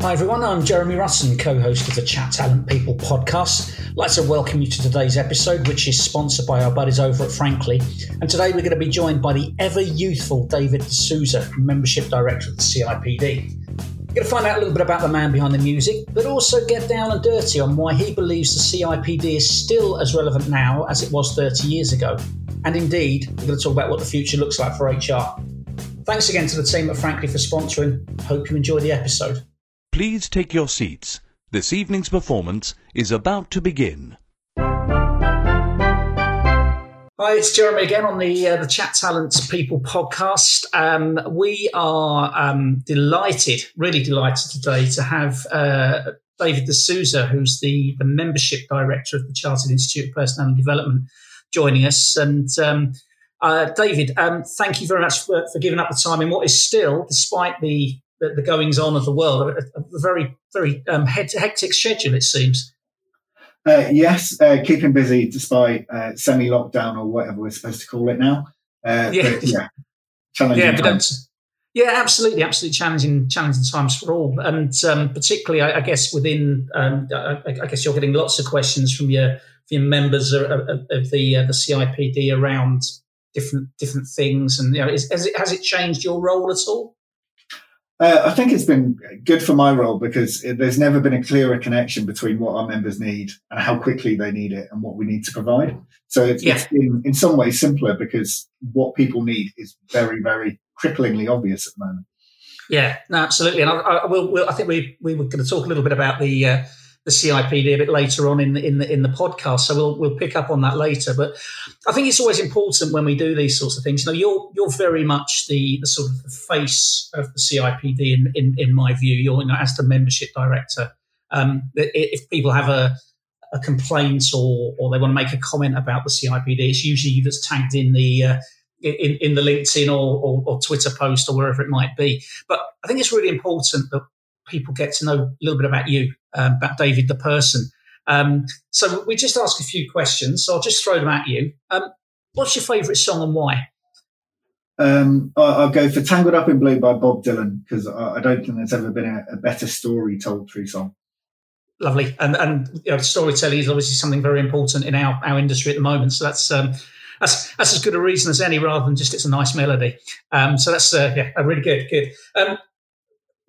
Hi everyone, I'm Jeremy Russon, co-host of the Chat Talent People podcast. I'd like to welcome you to today's episode, which is sponsored by our buddies over at Frankly. And today we're going to be joined by the ever-youthful David D'Souza, Membership Director of the CIPD. We're going to find out a little bit about the man behind the music, but also get down and dirty on why he believes the CIPD is still as relevant now as it was 30 years ago. And indeed, we're going to talk about what the future looks like for HR. Thanks again to the team at Frankly for sponsoring. Hope you enjoy the episode. Please take your seats. This evening's performance is about to begin. Hi, it's Jeremy again on the Chat Talent People podcast. We are delighted, really delighted today to have David D'Souza, who's the Membership Director of the Chartered Institute of Personnel and Development, joining us. And David, thank you very much for giving up the time in what is still, despite the goings-on of the world, a very, very hectic schedule, it seems. Yes, keeping busy despite semi-lockdown or whatever we're supposed to call it now. Challenging times. Absolutely challenging times for all. And particularly, I guess, within, I guess you're getting lots of questions from your members of the CIPD around different things. And, you know, has it changed your role at all? I think it's been good for my role because there's never been a clearer connection between what our members need and how quickly they need it and what we need to provide. So it's been in some ways simpler because what people need is very, very cripplingly obvious at the moment. Yeah, no, absolutely. And I think we were going to talk a little bit about the CIPD a bit later on in the podcast, so we'll pick up on that later. But I think it's always important when we do these sorts of things. You know, you're very much the sort of the face of the CIPD in my view. You're, you know, as the membership director, if people have a complaint or they want to make a comment about the CIPD, it's usually you that's tagged in the in the LinkedIn or Twitter post or wherever it might be. But I think it's really important that people get to know a little bit about you, about David the person. So we just ask a few questions, so I'll just throw them at you. What's your favourite song and why? I'll go for Tangled Up in Blue by Bob Dylan, because I don't think there's ever been a better story told through song. Lovely. And you know, storytelling is obviously something very important in our industry at the moment, so that's as good a reason as any, rather than just it's a nice melody. So that's really good.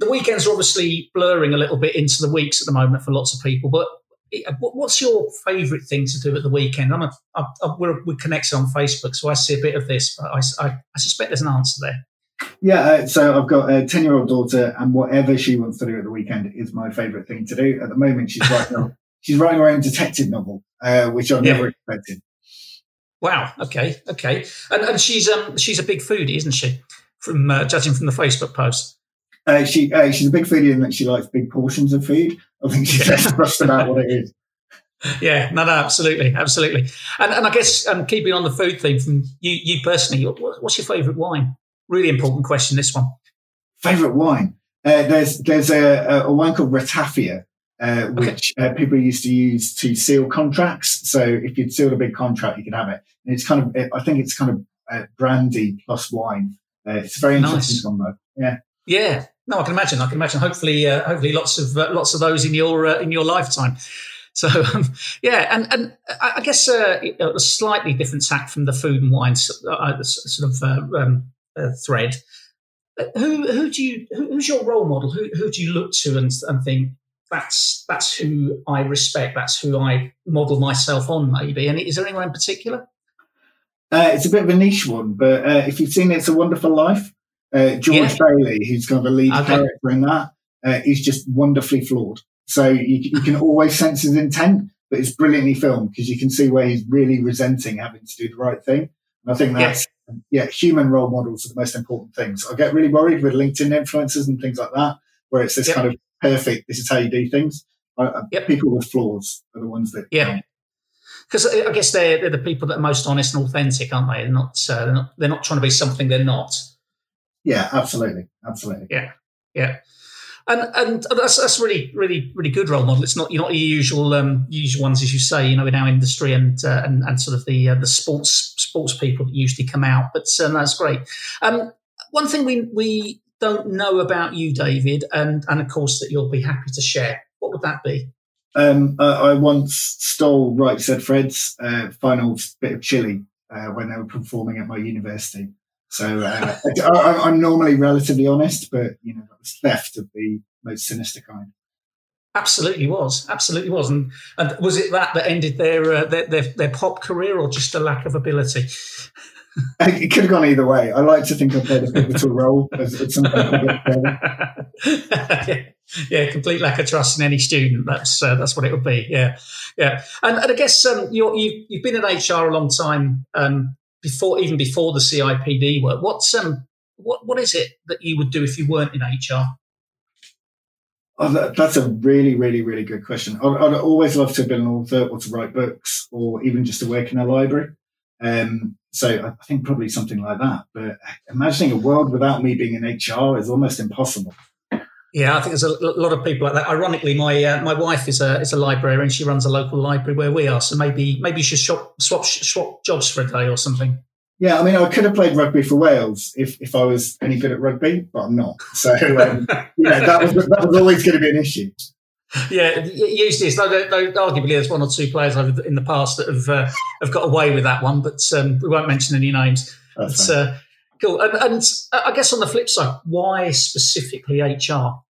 The weekends are obviously blurring a little bit into the weeks at the moment for lots of people, but what's your favourite thing to do at the weekend? We're connected on Facebook, so I see a bit of this, but I suspect there's an answer there. Yeah, so I've got a 10-year-old daughter, and whatever she wants to do at the weekend is my favourite thing to do. At the moment, she's writing her own detective novel, which I've never expected. Wow, okay. And she's a big foodie, isn't she, from judging from the Facebook post? She's a big foodie in that she likes big portions of food. I think she's just rushed about what it is. Yeah, no, absolutely. And I guess keeping on the food theme, from you personally, what's your favourite wine? Really important question, this one. Favourite wine? There's a wine called Ratafia, which people used to use to seal contracts. So if you'd sealed a big contract, you could have it. And it's kind of brandy plus wine. It's a very interesting combo. Yeah. Yeah, no, I can imagine. Hopefully, lots of those in your lifetime. So, and I guess a slightly different tack from the food and wine thread. Who's your role model? Who do you look to and think that's who I respect? That's who I model myself on, maybe. And is there anyone in particular? It's a bit of a niche one, but if you've seen It's a Wonderful Life. George Bailey, who's kind of the lead character in that, is just wonderfully flawed. So you can always sense his intent, but it's brilliantly filmed because you can see where he's really resenting having to do the right thing. And I think that's, human role models are the most important things. I get really worried with LinkedIn influencers and things like that, where it's this kind of perfect, this is how you do things. People with flaws are the ones that... Yeah. Because I guess they're the people that are most honest and authentic, aren't they? They're not trying to be something they're not. Yeah, absolutely. Yeah, and that's really, really, really good role model. It's not your usual usual ones, as you say, you know, in our industry and sort of the sports people that usually come out. But that's great. One thing we don't know about you, David, and of course that you'll be happy to share? What would that be? I once stole Right Said Fred's final bit of chili when they were performing at my university. So I'm normally relatively honest, but you know, that was theft of the most sinister kind. Absolutely was, and was it that ended their pop career, or just a lack of ability? It could have gone either way. I like to think I played a pivotal role as some Yeah, complete lack of trust in any student. That's what it would be. Yeah. And I guess you've been in HR a long time before the CIPD work. What is it that you would do if you weren't in HR? Oh, that's a really, really, really good question. I'd always love to have been an author or to write books or even just to work in a library. So I think probably something like that. But imagining a world without me being in HR is almost impossible. Yeah, I think there's a lot of people like that. Ironically, my wife is a librarian. She runs a local library where we are. So maybe you should swap jobs for a day or something. Yeah, I mean, I could have played rugby for Wales if I was any good at rugby, but I'm not. So that was always going to be an issue. Yeah, usually it's arguably there's one or two players in the past that have got away with that one, but we won't mention any names. That's cool. And I guess on the flip side, why specifically HR?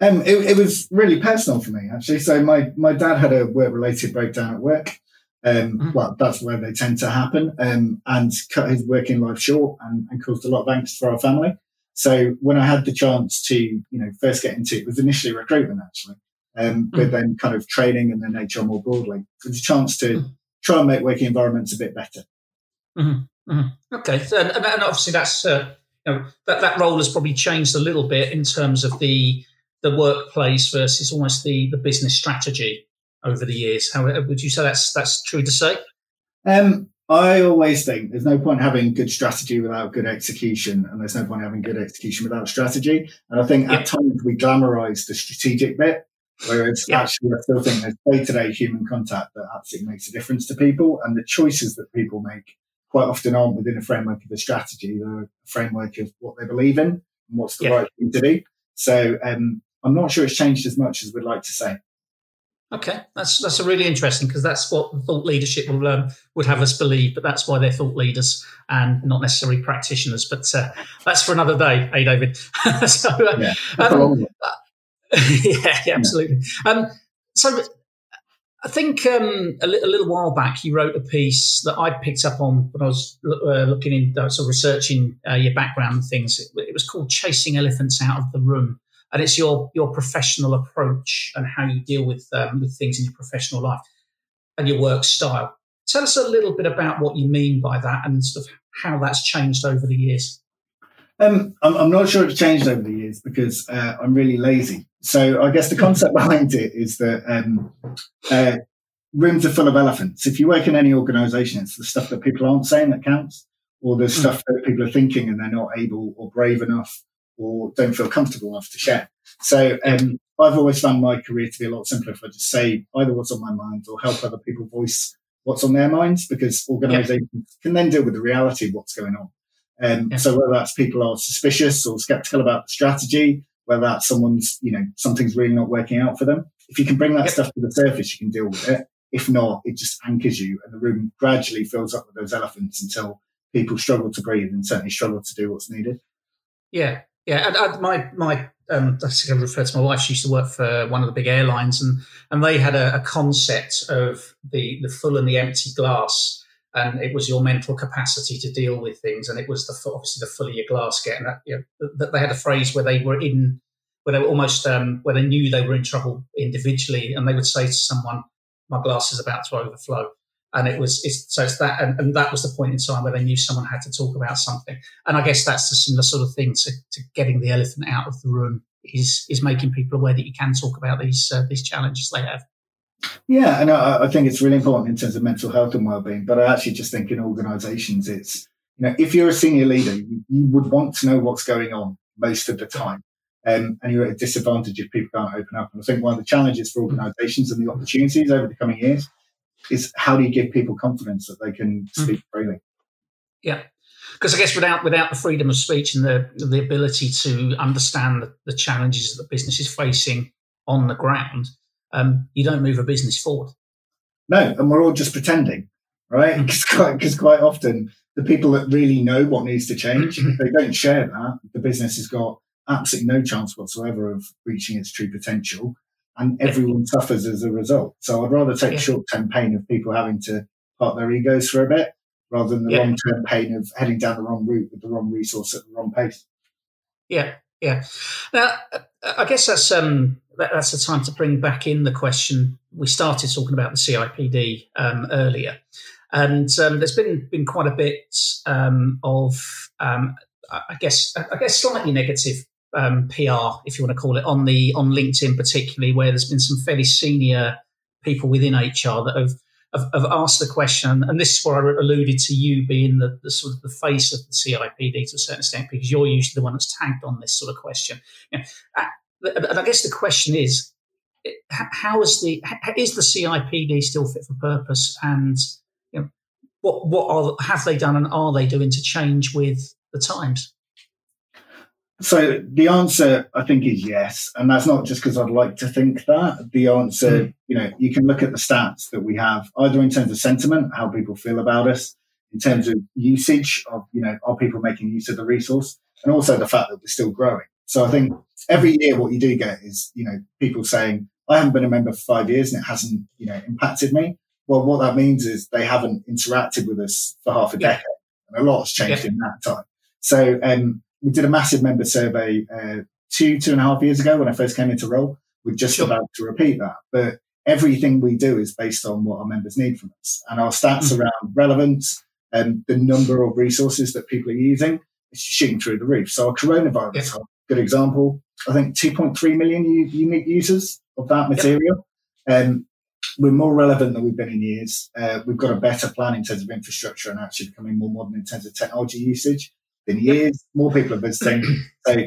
It was really personal for me, actually. So my dad had a work-related breakdown at work. Well, that's where they tend to happen, and cut his working life short and caused a lot of angst for our family. So when I had the chance to, first get into, it was initially recruitment, actually, but then kind of training and then HR more broadly, it was a chance to try and make working environments a bit better. Mm-hmm. Mm-hmm. Okay. And obviously that's, that role has probably changed a little bit in terms of the workplace versus almost the business strategy over the years. How would you say that's true to say? I always think there's no point having good strategy without good execution, and there's no point having good execution without strategy. And I think at times we glamorize the strategic bit, whereas actually I still think there's day-to-day human contact that absolutely makes a difference to people, and the choices that people make quite often aren't within a framework of the strategy. They're a framework of what they believe in and what's the right thing to do. So I'm not sure it's changed as much as we'd like to say. Okay, that's a really interesting, because that's what thought leadership would have us believe, but that's why they're thought leaders and not necessarily practitioners. But that's for another day, hey, David? Absolutely. So I think a little while back you wrote a piece that I picked up on when I was researching your background and things. It was called "Chasing Elephants Out of the Room." And it's your professional approach and how you deal with things in your professional life and your work style. Tell us a little bit about what you mean by that and sort of how that's changed over the years. I'm not sure it's changed over the years because I'm really lazy. So I guess the concept behind it is that rooms are full of elephants. If you work in any organisation, it's the stuff that people aren't saying that counts, or the stuff that people are thinking and they're not able or brave enough or don't feel comfortable enough to share. So I've always found my career to be a lot simpler if I just say either what's on my mind or help other people voice what's on their minds, because organisations can then deal with the reality of what's going on. So whether that's people are suspicious or sceptical about the strategy, whether that's someone's, something's really not working out for them, if you can bring that stuff to the surface, you can deal with it. If not, it just anchors you and the room gradually fills up with those elephants until people struggle to breathe and certainly struggle to do what's needed. Yeah. Yeah, and my that's going to refer to my wife. She used to work for one of the big airlines, and they had a concept of the full and the empty glass, and it was your mental capacity to deal with things, and it was obviously the fuller your glass get. And that they had a phrase where they knew they were in trouble individually, and they would say to someone, "My glass is about to overflow." And it's that, and that was the point in time where they knew someone had to talk about something. And I guess that's the similar sort of thing to getting the elephant out of the room is making people aware that you can talk about these challenges they have. Yeah, and I think it's really important in terms of mental health and wellbeing. But I actually just think in organisations, it's if you're a senior leader, you would want to know what's going on most of the time, and you're at a disadvantage if people can't open up. And I think one of the challenges for organisations and the opportunities over the coming years is how do you give people confidence that they can speak freely? Yeah. Because I guess without the freedom of speech and the ability to understand the challenges that the business is facing on the ground, you don't move a business forward. No, and we're all just pretending, right? Because quite often the people that really know what needs to change, if they don't share that, the business has got absolutely no chance whatsoever of reaching its true potential, and everyone suffers as a result. So I'd rather take short-term pain of people having to part their egos for a bit, rather than the long-term pain of heading down the wrong route with the wrong resource at the wrong pace. Yeah. Now, I guess that's the time to bring back in the question. We started talking about the CIPD earlier, and there's been quite a bit of I guess slightly negative PR, if you want to call it, on LinkedIn particularly, where there's been some fairly senior people within HR that have asked the question, and this is where I alluded to you being the sort of the face of the CIPD to a certain extent, because you're usually the one that's tagged on this sort of question. Yeah. And I guess the question is, is the CIPD still fit for purpose, and you know, what have they done and are they doing to change with the times? So the answer, I think, is yes. And that's not just because I'd like to think that. The answer, you know, you can look at the stats that we have, either in terms of sentiment, how people feel about us, in terms of usage of, you know, are people making use of the resource, and also the fact that we're still growing. So I think every year what you do get is, you know, people saying, I haven't been a member for 5 years and it hasn't, you know, impacted me. Well, what that means is they haven't interacted with us for half a decade. And a lot's changed in that time. So, we did a massive member survey two and a half years ago when I first came into role. We're just about to repeat that. But everything we do is based on what our members need from us. And our stats around relevance and the number of resources that people are using is shooting through the roof. So our coronavirus is a good example. I think 2.3 million unique users of that material. We're more relevant than we've been in years. We've got a better plan in terms of infrastructure and actually becoming more modern in terms of technology usage than years. More people are visiting. So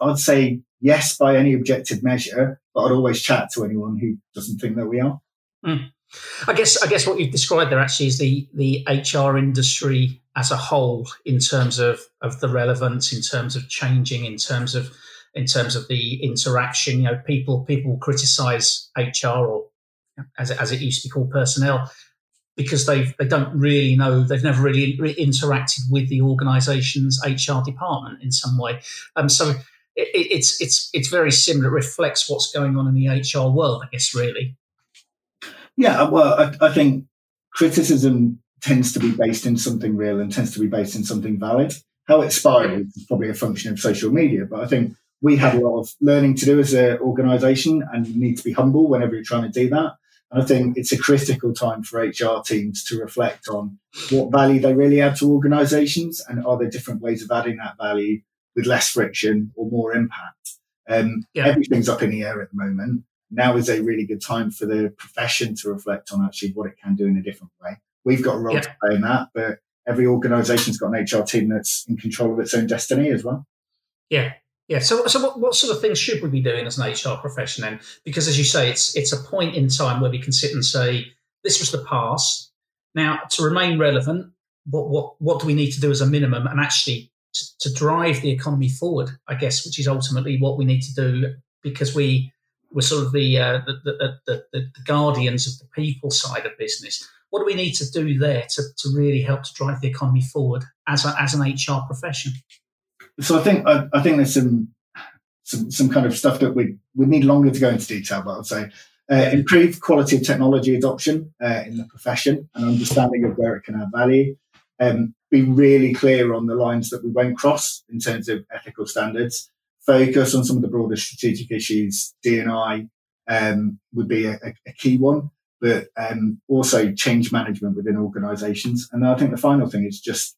I'd say yes by any objective measure, but I'd always chat to anyone who doesn't think that we are. I guess what you've described there actually is the HR industry as a whole in terms of the relevance, in terms of changing, in terms of the interaction. You know, people criticize HR, or as it used to be called, personnel, because they don't really know, they've never really interacted with the organisation's HR department in some way. So it's very similar. It reflects what's going on in the HR world, I guess, really. Yeah, well, I think criticism tends to be based in something real and tends to be based in something valid. How it spirals is probably a function of social media, but I think we have a lot of learning to do as an organisation, and you need to be humble whenever you're trying to do that. And I think it's a critical time for HR teams to reflect on what value they really add to organisations, and are there different ways of adding that value with less friction or more impact. Everything's up in the air at the moment. Now is a really good time for the profession to reflect on actually what it can do in a different way. We've got a role to play in that, but every organisation's got an HR team that's in control of its own destiny as well. Yeah. So what sort of things should we be doing as an HR profession then? Because as you say, it's a point in time where we can sit and say, this was the past. Now, to remain relevant, what do we need to do as a minimum, and actually to drive the economy forward, I guess, which is ultimately what we need to do, because we're sort of the guardians of the people side of business. What do we need to do there to really help to drive the economy forward as an HR profession? So I think there's some kind of stuff that we need longer to go into detail, but I'd say improve quality of technology adoption in the profession and understanding of where it can add value. Be really clear on the lines that we won't cross in terms of ethical standards. Focus on some of the broader strategic issues. D&I would be a key one, but also change management within organisations. And I think the final thing is just,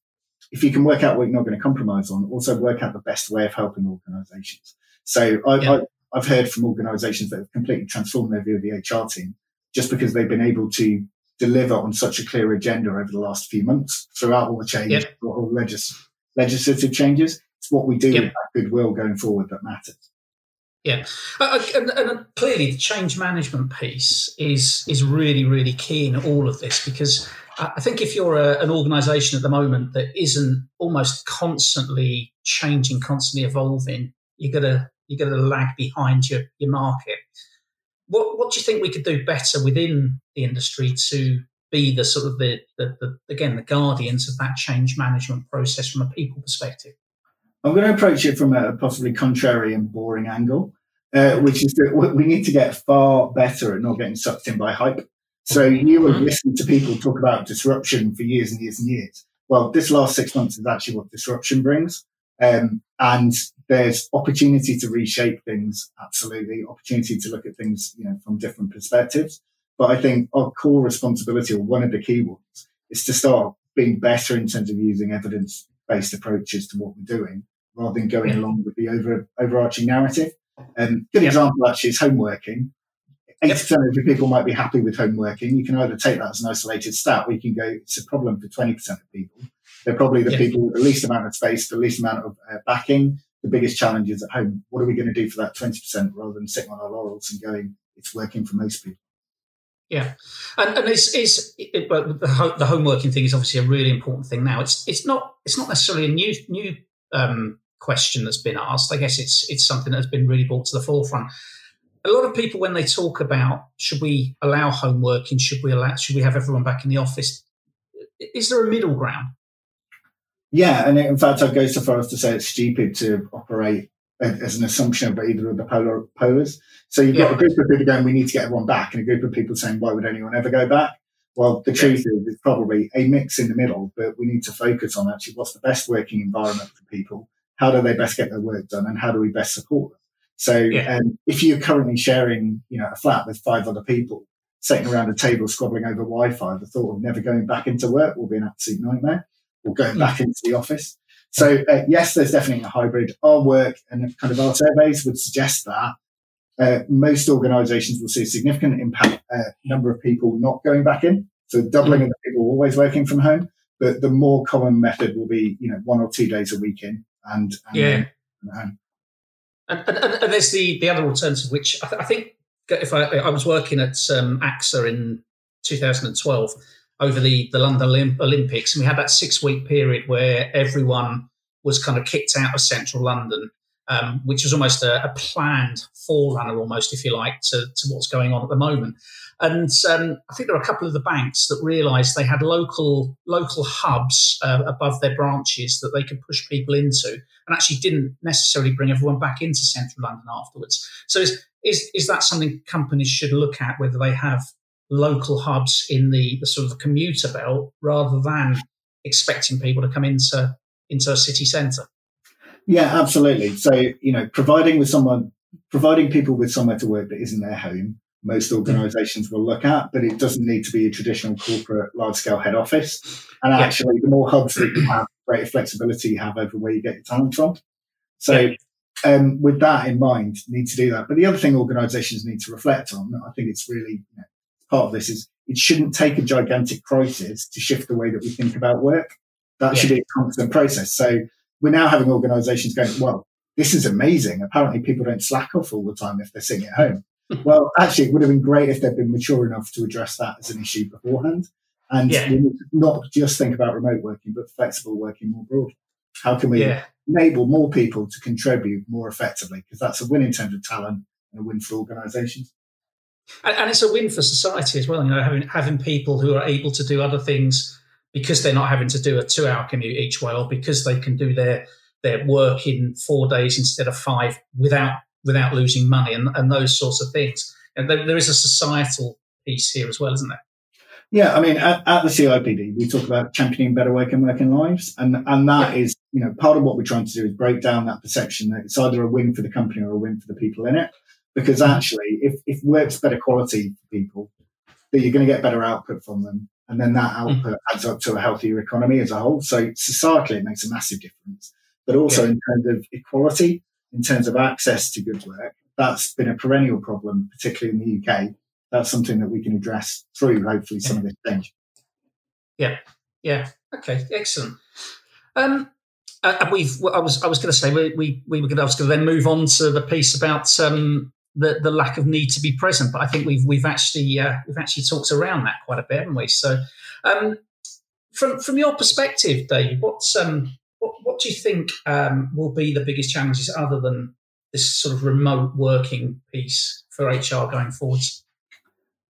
if you can work out what you're not going to compromise on, also work out the best way of helping organisations. So I've heard from organisations that have completely transformed their view of the HR team just because they've been able to deliver on such a clear agenda over the last few months throughout all the changes, all legislative changes. It's what we do with that goodwill going forward that matters. Yeah. And clearly the change management piece is really, really key in all of this, because I think if you're an organisation at the moment that isn't almost constantly changing, constantly evolving, you're gonna lag behind your market. What do you think we could do better within the industry to be the sort of the guardians of that change management process from a people perspective? I'm going to approach it from a possibly contrary and boring angle, which is that we need to get far better at not getting sucked in by hype. So you will listen to people talk about disruption for years and years and years. Well, this last 6 months is actually what disruption brings. And there's opportunity to reshape things, absolutely, opportunity to look at things, you know, from different perspectives. But I think our core responsibility, or one of the key ones, is to start being better in terms of using evidence-based approaches to what we're doing, rather than going along with the overarching narrative. Good example, actually, is home working. 80% of the people might be happy with home working. You can either take that as an isolated stat, or you can go, it's a problem for 20% of people. They're probably the people with the least amount of space, the least amount of backing, the biggest challenges at home. What are we going to do for that 20% rather than sitting on our laurels and going, it's working for most people? Yeah. And the home working thing is obviously a really important thing now. It's not necessarily a new question that's been asked. I guess it's something that's been really brought to the forefront. A lot of people, when they talk about should we allow home working, should we have everyone back in the office, is there a middle ground? Yeah, and in fact, I'd go so far as to say it's stupid to operate as an assumption of either of the polars. So you've got a group of people going, we need to get everyone back, and a group of people saying, why would anyone ever go back? Well, the truth is it's probably a mix in the middle, but we need to focus on actually what's the best working environment for people, how do they best get their work done, and how do we best support them? So if you're currently sharing, you know, a flat with 5 other people, sitting around a table squabbling over Wi-Fi, the thought of never going back into work will be an absolute nightmare, or going back into the office. So, yes, there's definitely a hybrid. Our work and kind of our surveys would suggest that most organisations will see a significant impact number of people not going back in, so doubling of the people always working from home. But the more common method will be, you know, 1 or 2 days a week in and home. And there's the other alternative, which I think if I was working at AXA in 2012 over the London Olympics, and we had that 6-week period where everyone was kind of kicked out of central London, which was almost a planned forerunner, almost, if you like, to what's going on at the moment. And I think there are a couple of the banks that realised they had local hubs above their branches that they could push people into, and actually didn't necessarily bring everyone back into central London afterwards. So is that something companies should look at, whether they have local hubs in the sort of commuter belt rather than expecting people to come into a city centre? Yeah, absolutely. So, you know, providing people with somewhere to work that isn't their home, most organisations will look at, but it doesn't need to be a traditional corporate large-scale head office. And actually, the more hubs that you have, the greater flexibility you have over where you get your talent from. So with that in mind, need to do that. But the other thing organisations need to reflect on, I think it's really, you know, part of this is it shouldn't take a gigantic crisis to shift the way that we think about work. That should be a constant process. So we're now having organisations going, well, this is amazing. Apparently, people don't slack off all the time if they're sitting at home. Well, actually, it would have been great if they'd been mature enough to address that as an issue beforehand. And we need to not just think about remote working, but flexible working more broadly. How can we enable more people to contribute more effectively? Because that's a win in terms of talent and a win for organisations. And it's a win for society as well, you know, having people who are able to do other things because they're not having to do a 2-hour commute each way, or because they can do their work in 4 days instead of 5 without losing money and those sorts of things. And there is a societal piece here as well, isn't there? Yeah, I mean, at the CIPD, we talk about championing better work and working lives. And that is, you know, part of what we're trying to do is break down that perception that it's either a win for the company or a win for the people in it. Because actually, if work's better quality for people, then you're going to get better output from them. And then that output adds up to a healthier economy as a whole. So societally, it makes a massive difference. But also in terms of equality, in terms of access to good work, that's been a perennial problem, particularly in the UK. That's something that we can address through, hopefully, some of this change. Yeah, yeah. Okay, excellent. I was going to then move on to the piece about the lack of need to be present, but I think we've actually talked around that quite a bit, haven't we? So From your perspective, Dave, what do you think will be the biggest challenges other than this sort of remote working piece for HR going forward?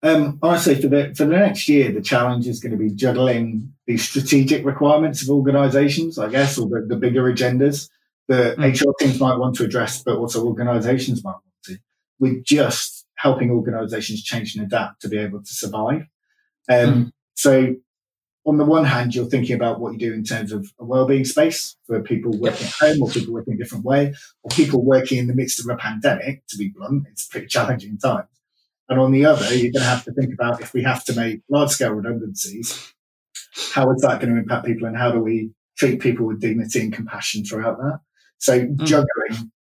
Honestly, for the next year, the challenge is going to be juggling the strategic requirements of organisations, I guess, or the bigger agendas that HR teams might want to address, but also organisations might want to. We're just helping organisations change and adapt to be able to survive. So on the one hand, you're thinking about what you do in terms of a wellbeing space for people working at home or people working a different way or people working in the midst of a pandemic, to be blunt. It's pretty challenging times. And on the other, you're going to have to think about if we have to make large-scale redundancies, how is that going to impact people and how do we treat people with dignity and compassion throughout that? So juggling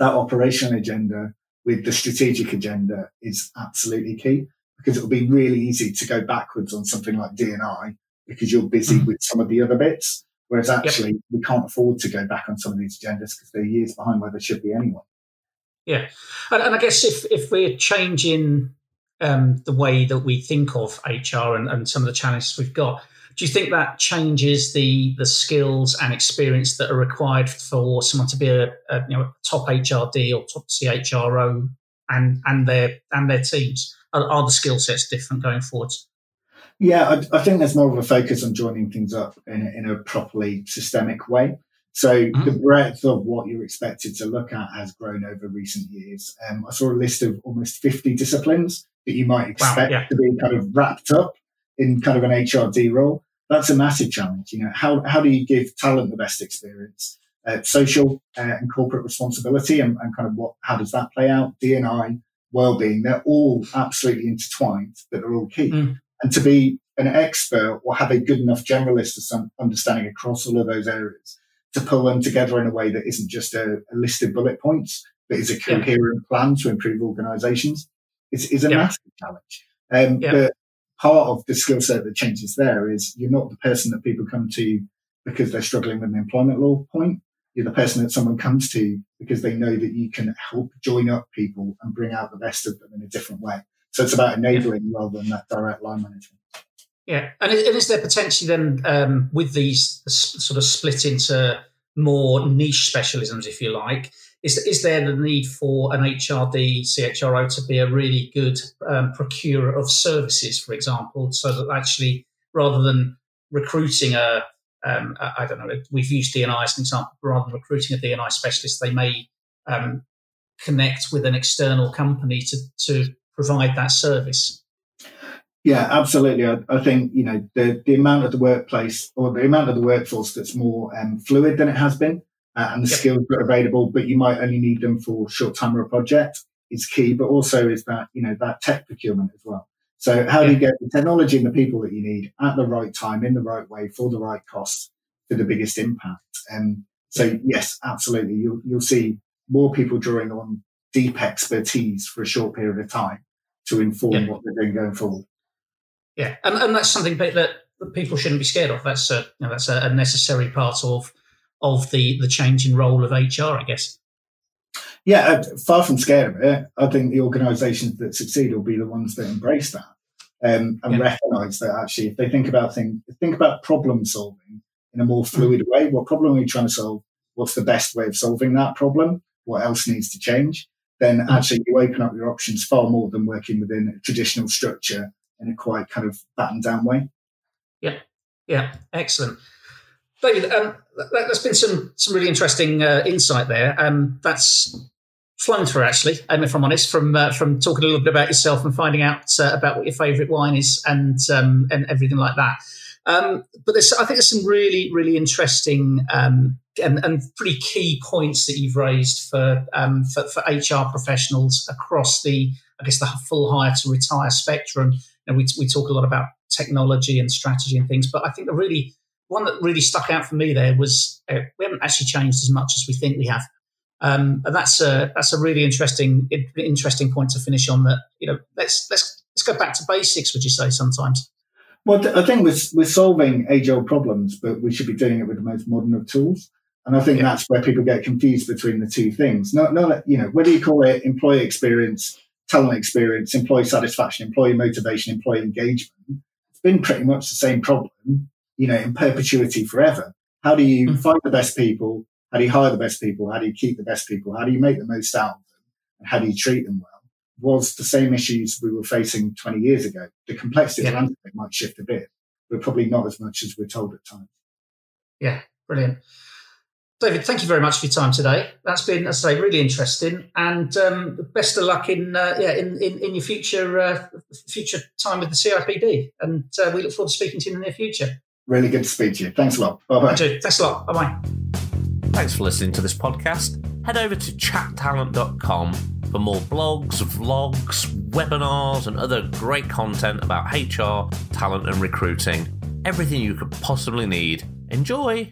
that operational agenda with the strategic agenda is absolutely key because it will be really easy to go backwards on something like D&I because you're busy with some of the other bits, whereas actually we can't afford to go back on some of these agendas because they're years behind where they should be anyway. Yeah. And I guess if we're changing the way that we think of HR and some of the challenges we've got, do you think that changes the skills and experience that are required for someone to be a top HRD or top CHRO and their teams? Are the skill sets different going forward? Yeah, I think there's more of a focus on joining things up in a properly systemic way. So the breadth of what you're expected to look at has grown over recent years. I saw a list of almost 50 disciplines that you might expect to be kind of wrapped up in kind of an HRD role. That's a massive challenge. You know, how do you give talent the best experience? Social and corporate responsibility and kind of how does that play out? D&I, wellbeing, they're all absolutely intertwined, but they're all key. And to be an expert or have a good enough generalist of some understanding across all of those areas to pull them together in a way that isn't just a list of bullet points, but is a coherent plan to improve organisations is a massive challenge. But part of the skill set that changes there is you're not the person that people come to because they're struggling with an employment law point. You're the person that someone comes to because they know that you can help join up people and bring out the best of them in a different way. So it's about enabling rather than that direct line management. Yeah. And is there potentially then with these sort of split into more niche specialisms, if you like, is there the need for an HRD, CHRO to be a really good procurer of services, for example, so that actually rather than recruiting I don't know, we've used D&I as an example, rather than recruiting a D&I specialist, they may connect with an external company to provide that service? Yeah, absolutely. I think, you know, the amount of the workplace or the amount of the workforce that's more fluid than it has been and the skills that are available, but you might only need them for short time or a project is key, but also is that, you know, that tech procurement as well. So how do you get the technology and the people that you need at the right time, in the right way, for the right cost, for the biggest impact? So yes, absolutely. You'll see more people drawing on deep expertise for a short period of time to inform what they're doing going forward. Yeah, and that's something that people shouldn't be scared of. That's a necessary part of the changing role of HR, I guess. Yeah, far from scared of it. I think the organisations that succeed will be the ones that embrace that and recognise that actually, if they think about problem solving in a more fluid way. What problem are you trying to solve? What's the best way of solving that problem? What else needs to change? Then actually, you open up your options far more than working within a traditional structure in a quite kind of battened down way. Yeah, excellent. David, that's been some really interesting insight there. That's flown through, actually, if I'm honest, from talking a little bit about yourself and finding out about what your favourite wine is and everything like that. But I think there's some really, really interesting and pretty key points that you've raised for HR professionals across the full hire to retire spectrum. And we talk a lot about technology and strategy and things, but I think one that really stuck out for me there was we haven't actually changed as much as we think we have, and that's a really interesting point to finish on. That, you know, let's go back to basics. Would you say sometimes? Well, I think we're solving age-old problems, but we should be doing it with the most modern of tools. And I think that's where people get confused between the two things. Not you know, whether you call it employee experience, talent experience, employee satisfaction, employee motivation, employee engagement. been pretty much the same problem, you know, in perpetuity forever. How do you find the best people? How do you hire the best people? How do you keep the best people? How do you make the most out of them? And how do you treat them well? Was the same issues we were facing 20 years ago. The complexity of the landscape might shift a bit, but probably not as much as we're told at times. Yeah, brilliant. David, thank you very much for your time today. That's been, as I say, really interesting. And best of luck in your future time with the CIPD. And we look forward to speaking to you in the near future. Really good to speak to you. Thanks a lot. Bye-bye. Thanks a lot. Bye-bye. Thanks for listening to this podcast. Head over to chattalent.com for more blogs, vlogs, webinars, and other great content about HR, talent, and recruiting. Everything you could possibly need. Enjoy!